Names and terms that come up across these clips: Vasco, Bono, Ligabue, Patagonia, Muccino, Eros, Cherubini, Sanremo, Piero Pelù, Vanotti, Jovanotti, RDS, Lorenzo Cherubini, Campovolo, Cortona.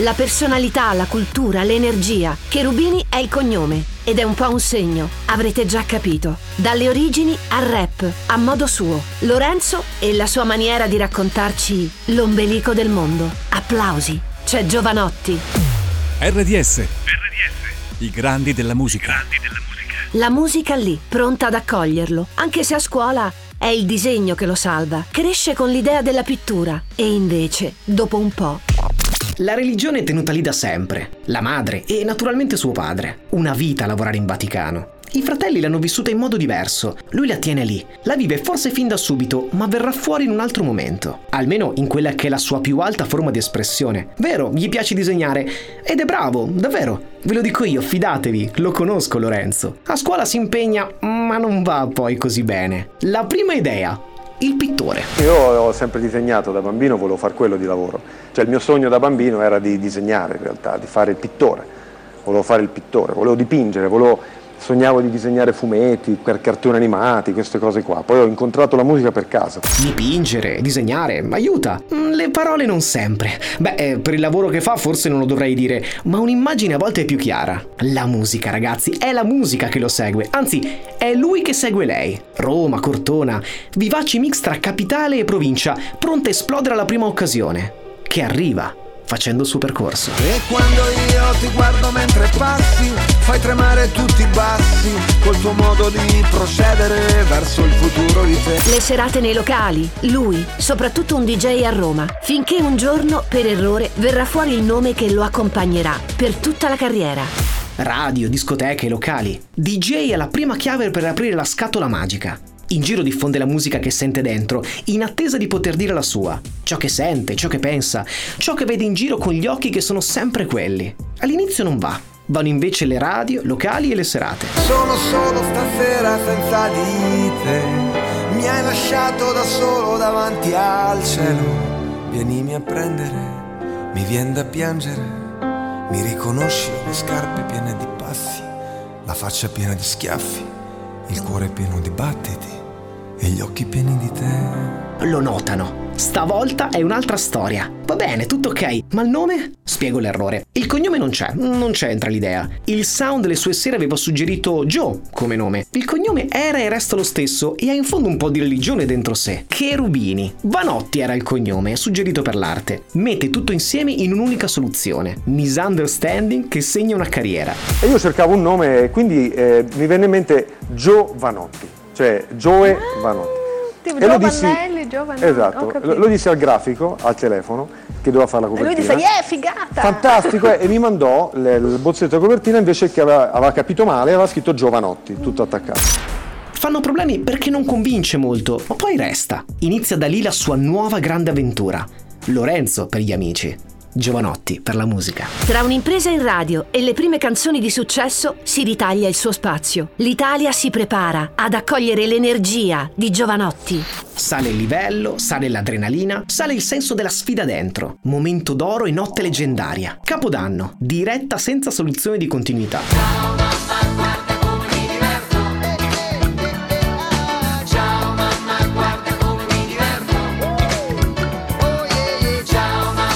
La personalità, la cultura, l'energia. Cherubini è il cognome ed è un po' un segno, avrete già capito. Dalle origini al rap, a modo suo. Lorenzo e la sua maniera di raccontarci l'ombelico del mondo. Applausi, c'è Jovanotti. RDS. I grandi della musica. La musica lì, pronta ad accoglierlo, anche se a scuola è il disegno che lo salva. Cresce con l'idea della pittura e invece, dopo un po'... La religione è tenuta lì da sempre, la madre e naturalmente suo padre. Una vita a lavorare in Vaticano. I fratelli l'hanno vissuta in modo diverso, lui la tiene lì, la vive forse fin da subito, ma verrà fuori in un altro momento, almeno in quella che è la sua più alta forma di espressione. Vero, gli piace disegnare ed è bravo, davvero, ve lo dico io, fidatevi, lo conosco Lorenzo. A scuola si impegna, ma non va poi così bene. La prima idea: il pittore. Io ho sempre disegnato da bambino, volevo far quello di lavoro, cioè il mio sogno da bambino era di disegnare, in realtà, di fare il pittore, volevo fare il pittore, volevo dipingere, sognavo di disegnare fumetti, cartoni animati, queste cose qua. Poi ho incontrato la musica per caso. Dipingere, disegnare, aiuta. Le parole non sempre. Beh, per il lavoro che fa forse non lo dovrei dire, ma un'immagine a volte è più chiara. La musica, ragazzi, è la musica che lo segue. Anzi, è lui che segue lei. Roma, Cortona, vivaci mix tra capitale e provincia, pronta a esplodere alla prima occasione, che arriva facendo il suo percorso. E quando io ti guardo mentre passi, fai tremare tutti i bassi col tuo modo di procedere verso il futuro di te. Le serate nei locali, lui, soprattutto un DJ a Roma, finché un giorno, per errore, verrà fuori il nome che lo accompagnerà per tutta la carriera. Radio, discoteche, locali. DJ è la prima chiave per aprire la scatola magica. In giro diffonde la musica che sente dentro, in attesa di poter dire la sua. Ciò che sente, ciò che pensa, ciò che vede in giro con gli occhi che sono sempre quelli. All'inizio non va, vanno invece le radio, locali e le serate. Sono solo stasera senza di te, mi hai lasciato da solo davanti al cielo. Vienimi a prendere, mi vien da piangere, mi riconosci, le scarpe piene di passi, la faccia piena di schiaffi, il cuore pieno di battiti e gli occhi pieni di te. Lo notano. Stavolta è un'altra storia. Va bene, tutto ok, ma il nome? Spiego l'errore. Il cognome non c'è, non c'entra l'idea. Il sound le sue sere aveva suggerito Joe come nome. Il cognome era e resta lo stesso e ha in fondo un po' di religione dentro sé. Cherubini. Vanotti era il cognome, suggerito per l'arte. Mette tutto insieme in un'unica soluzione. Misunderstanding che segna una carriera. E io cercavo un nome e quindi mi venne in mente Jovanotti, cioè Joe Vanotti. E lo dissi, esatto, lo dissi al grafico, al telefono, che doveva fare la copertina. E lui disse, yeah, figata! Fantastico, e mi mandò il bozzetto della copertina, invece che aveva capito male, aveva scritto Jovanotti, tutto attaccato. Fanno problemi perché non convince molto, ma poi resta. Inizia da lì la sua nuova grande avventura. Lorenzo per gli amici, Jovanotti per la musica. Tra un'impresa in radio e le prime canzoni di successo si ritaglia il suo spazio. L'Italia si prepara ad accogliere l'energia di Jovanotti. Sale il livello, sale l'adrenalina, sale il senso della sfida dentro. Momento d'oro e notte leggendaria. Capodanno, diretta senza soluzione di continuità. Ciao mamma, guarda come mi diverto. Ciao mamma, guarda come mi diverto. Oh yeah, ciao mamma.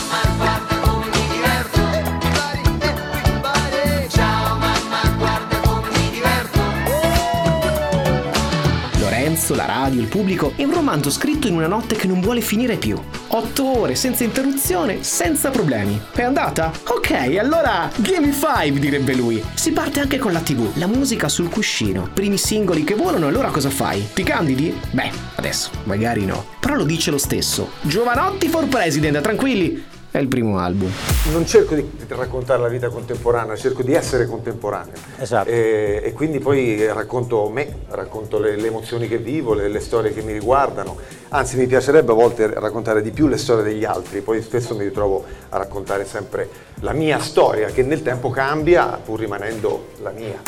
La radio, il pubblico, è un romanzo scritto in una notte che non vuole finire più. 8 ore senza interruzione, senza problemi. È andata? Ok, allora Game 5, direbbe lui. Si parte anche con la TV, la musica sul cuscino, primi singoli che volano. Allora cosa fai? Ti candidi? Beh, adesso magari no, però lo dice lo stesso. Jovanotti for President, tranquilli, è il primo album. Non cerco di raccontare la vita contemporanea, cerco di essere contemporaneo. Esatto. E quindi poi racconto me, racconto le emozioni che vivo, le storie che mi riguardano. Anzi, mi piacerebbe a volte raccontare di più le storie degli altri, poi spesso mi ritrovo a raccontare sempre la mia storia, che nel tempo cambia, pur rimanendo la mia.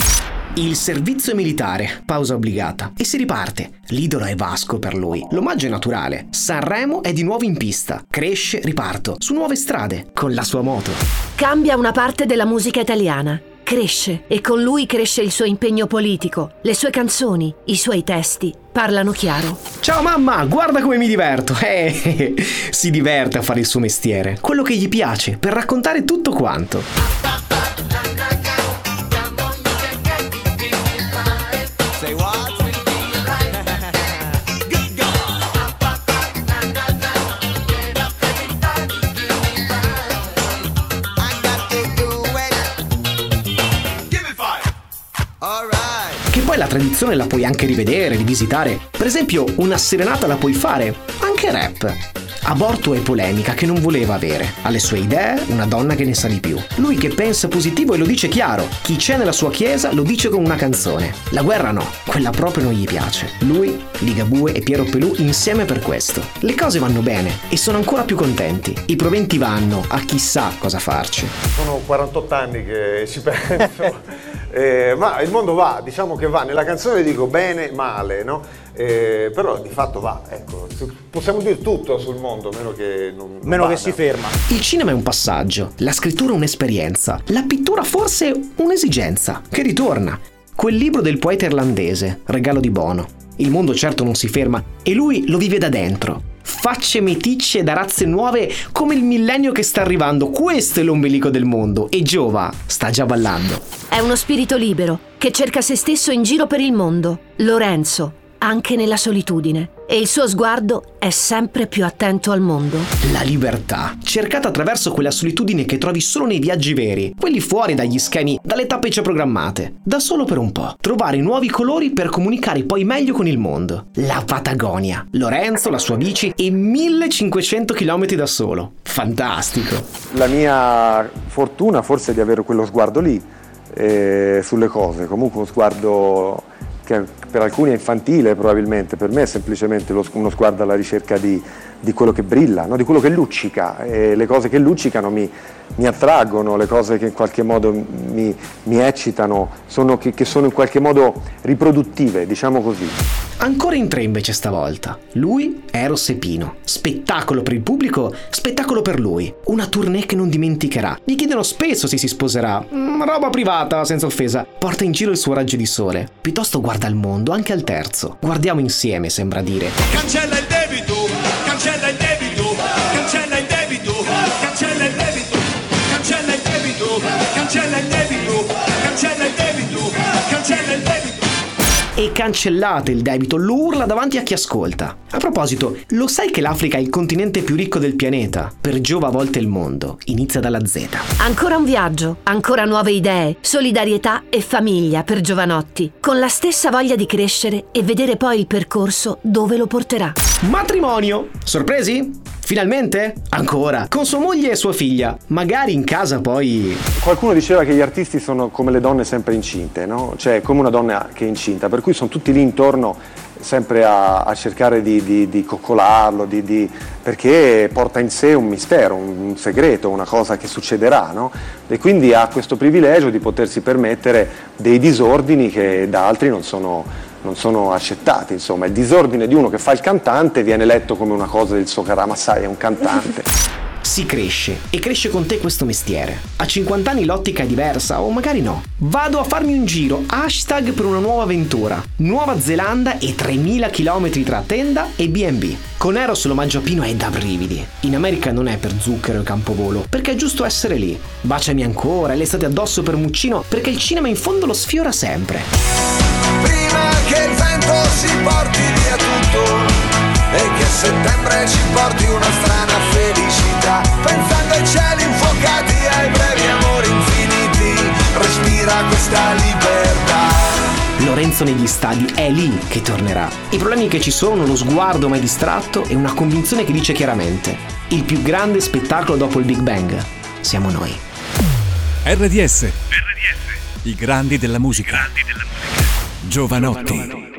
Il servizio militare, pausa obbligata, e si riparte. L'idolo è Vasco per lui, l'omaggio è naturale. Sanremo è di nuovo in pista, cresce, riparto, su nuove strade, con la sua moto. Cambia una parte della musica italiana. cresce e con lui cresce il suo impegno politico. Le sue canzoni, i suoi testi parlano chiaro. Ciao mamma, guarda come mi diverto. Si diverte a fare il suo mestiere, quello che gli piace, per raccontare tutto quanto. La tradizione la puoi anche rivedere, rivisitare. Per esempio, una serenata la puoi fare, anche rap. Aborto è polemica che non voleva avere. Ha le sue idee, una donna che ne sa di più. Lui che pensa positivo e lo dice chiaro. Chi c'è nella sua chiesa lo dice con una canzone. La guerra no, quella proprio non gli piace. Lui, Ligabue e Piero Pelù insieme per questo. Le cose vanno bene e sono ancora più contenti. I proventi vanno a chissà cosa farci. Sono 48 anni che ci penso. Ma il mondo va, diciamo che va, nella canzone dico bene, male, no? Però di fatto va, ecco, possiamo dire tutto sul mondo, meno che non meno vada. Che si ferma. Il cinema è un passaggio, la scrittura è un'esperienza, la pittura forse un'esigenza, che ritorna. Quel libro del poeta irlandese, regalo di Bono. Il mondo certo non si ferma e lui lo vive da dentro. Facce meticce da razze nuove come il millennio che sta arrivando. Questo è l'ombelico del mondo e Giova sta già ballando. È uno spirito libero che cerca se stesso in giro per il mondo. Lorenzo, anche nella solitudine. E il suo sguardo è sempre più attento al mondo. La libertà, cercata attraverso quella solitudine che trovi solo nei viaggi veri, quelli fuori dagli schemi, dalle tappe già programmate. Da solo per un po'. Trovare nuovi colori per comunicare poi meglio con il mondo. La Patagonia. Lorenzo, la sua bici e 1500 km da solo. Fantastico. La mia fortuna forse è di avere quello sguardo lì, sulle cose. Comunque uno sguardo che per alcuni è infantile probabilmente, per me è semplicemente uno sguardo alla ricerca di quello che brilla, no? Di quello che luccica, e le cose che luccicano mi attraggono, le cose che in qualche modo mi eccitano, che sono in qualche modo riproduttive, diciamo così. Ancora in tre invece stavolta, lui, Eros e Pino, spettacolo per il pubblico, spettacolo per lui, una tournée che non dimenticherà, gli chiedono spesso se si sposerà, roba privata senza offesa, porta in giro il suo raggio di sole, piuttosto guarda al mondo anche al terzo, guardiamo insieme sembra dire. Cancella il debito, cancella il debito, cancella il debito, cancella il debito, cancella il debito, cancella il debito, cancella il debito, cancella il debito. E cancellate il debito, lo urla davanti a chi ascolta. A proposito, lo sai che l'Africa è il continente più ricco del pianeta? Per Giova a volte il mondo inizia dalla Z. Ancora un viaggio, ancora nuove idee, solidarietà e famiglia per Jovanotti, con la stessa voglia di crescere e vedere poi il percorso dove lo porterà. Matrimonio! Sorpresi? Finalmente? Ancora! Con sua moglie e sua figlia. Magari in casa poi... Qualcuno diceva che gli artisti sono come le donne sempre incinte, no? Cioè, come una donna che è incinta, per cui sono tutti lì intorno sempre a cercare di coccolarlo, perché porta in sé un mistero, un segreto, una cosa che succederà, no? E quindi ha questo privilegio di potersi permettere dei disordini che da altri non sono accettati, insomma. Il disordine di uno che fa il cantante viene letto come una cosa del suo carama, sai, è un cantante. Si cresce e cresce con te questo mestiere. A 50 anni l'ottica è diversa, o magari no. Vado a farmi un giro, hashtag per una nuova avventura. Nuova Zelanda e 3000 km tra tenda e B&B. Con Eros l'omaggio a Pino è da brividi. In America non è per zucchero e campovolo, perché è giusto essere lì. Baciami ancora, l'estate addosso per Muccino, perché il cinema in fondo lo sfiora sempre. Prima che il vento si porti via tutto e che settembre ci porti una strana felicità, pensando ai cieli infuocati, ai brevi amori infiniti, respira questa libertà. Lorenzo negli stadi è lì che tornerà. I problemi che ci sono, lo sguardo mai distratto e una convinzione che dice chiaramente: il più grande spettacolo dopo il Big Bang siamo noi. RDS, i grandi della musica. Jovanotti.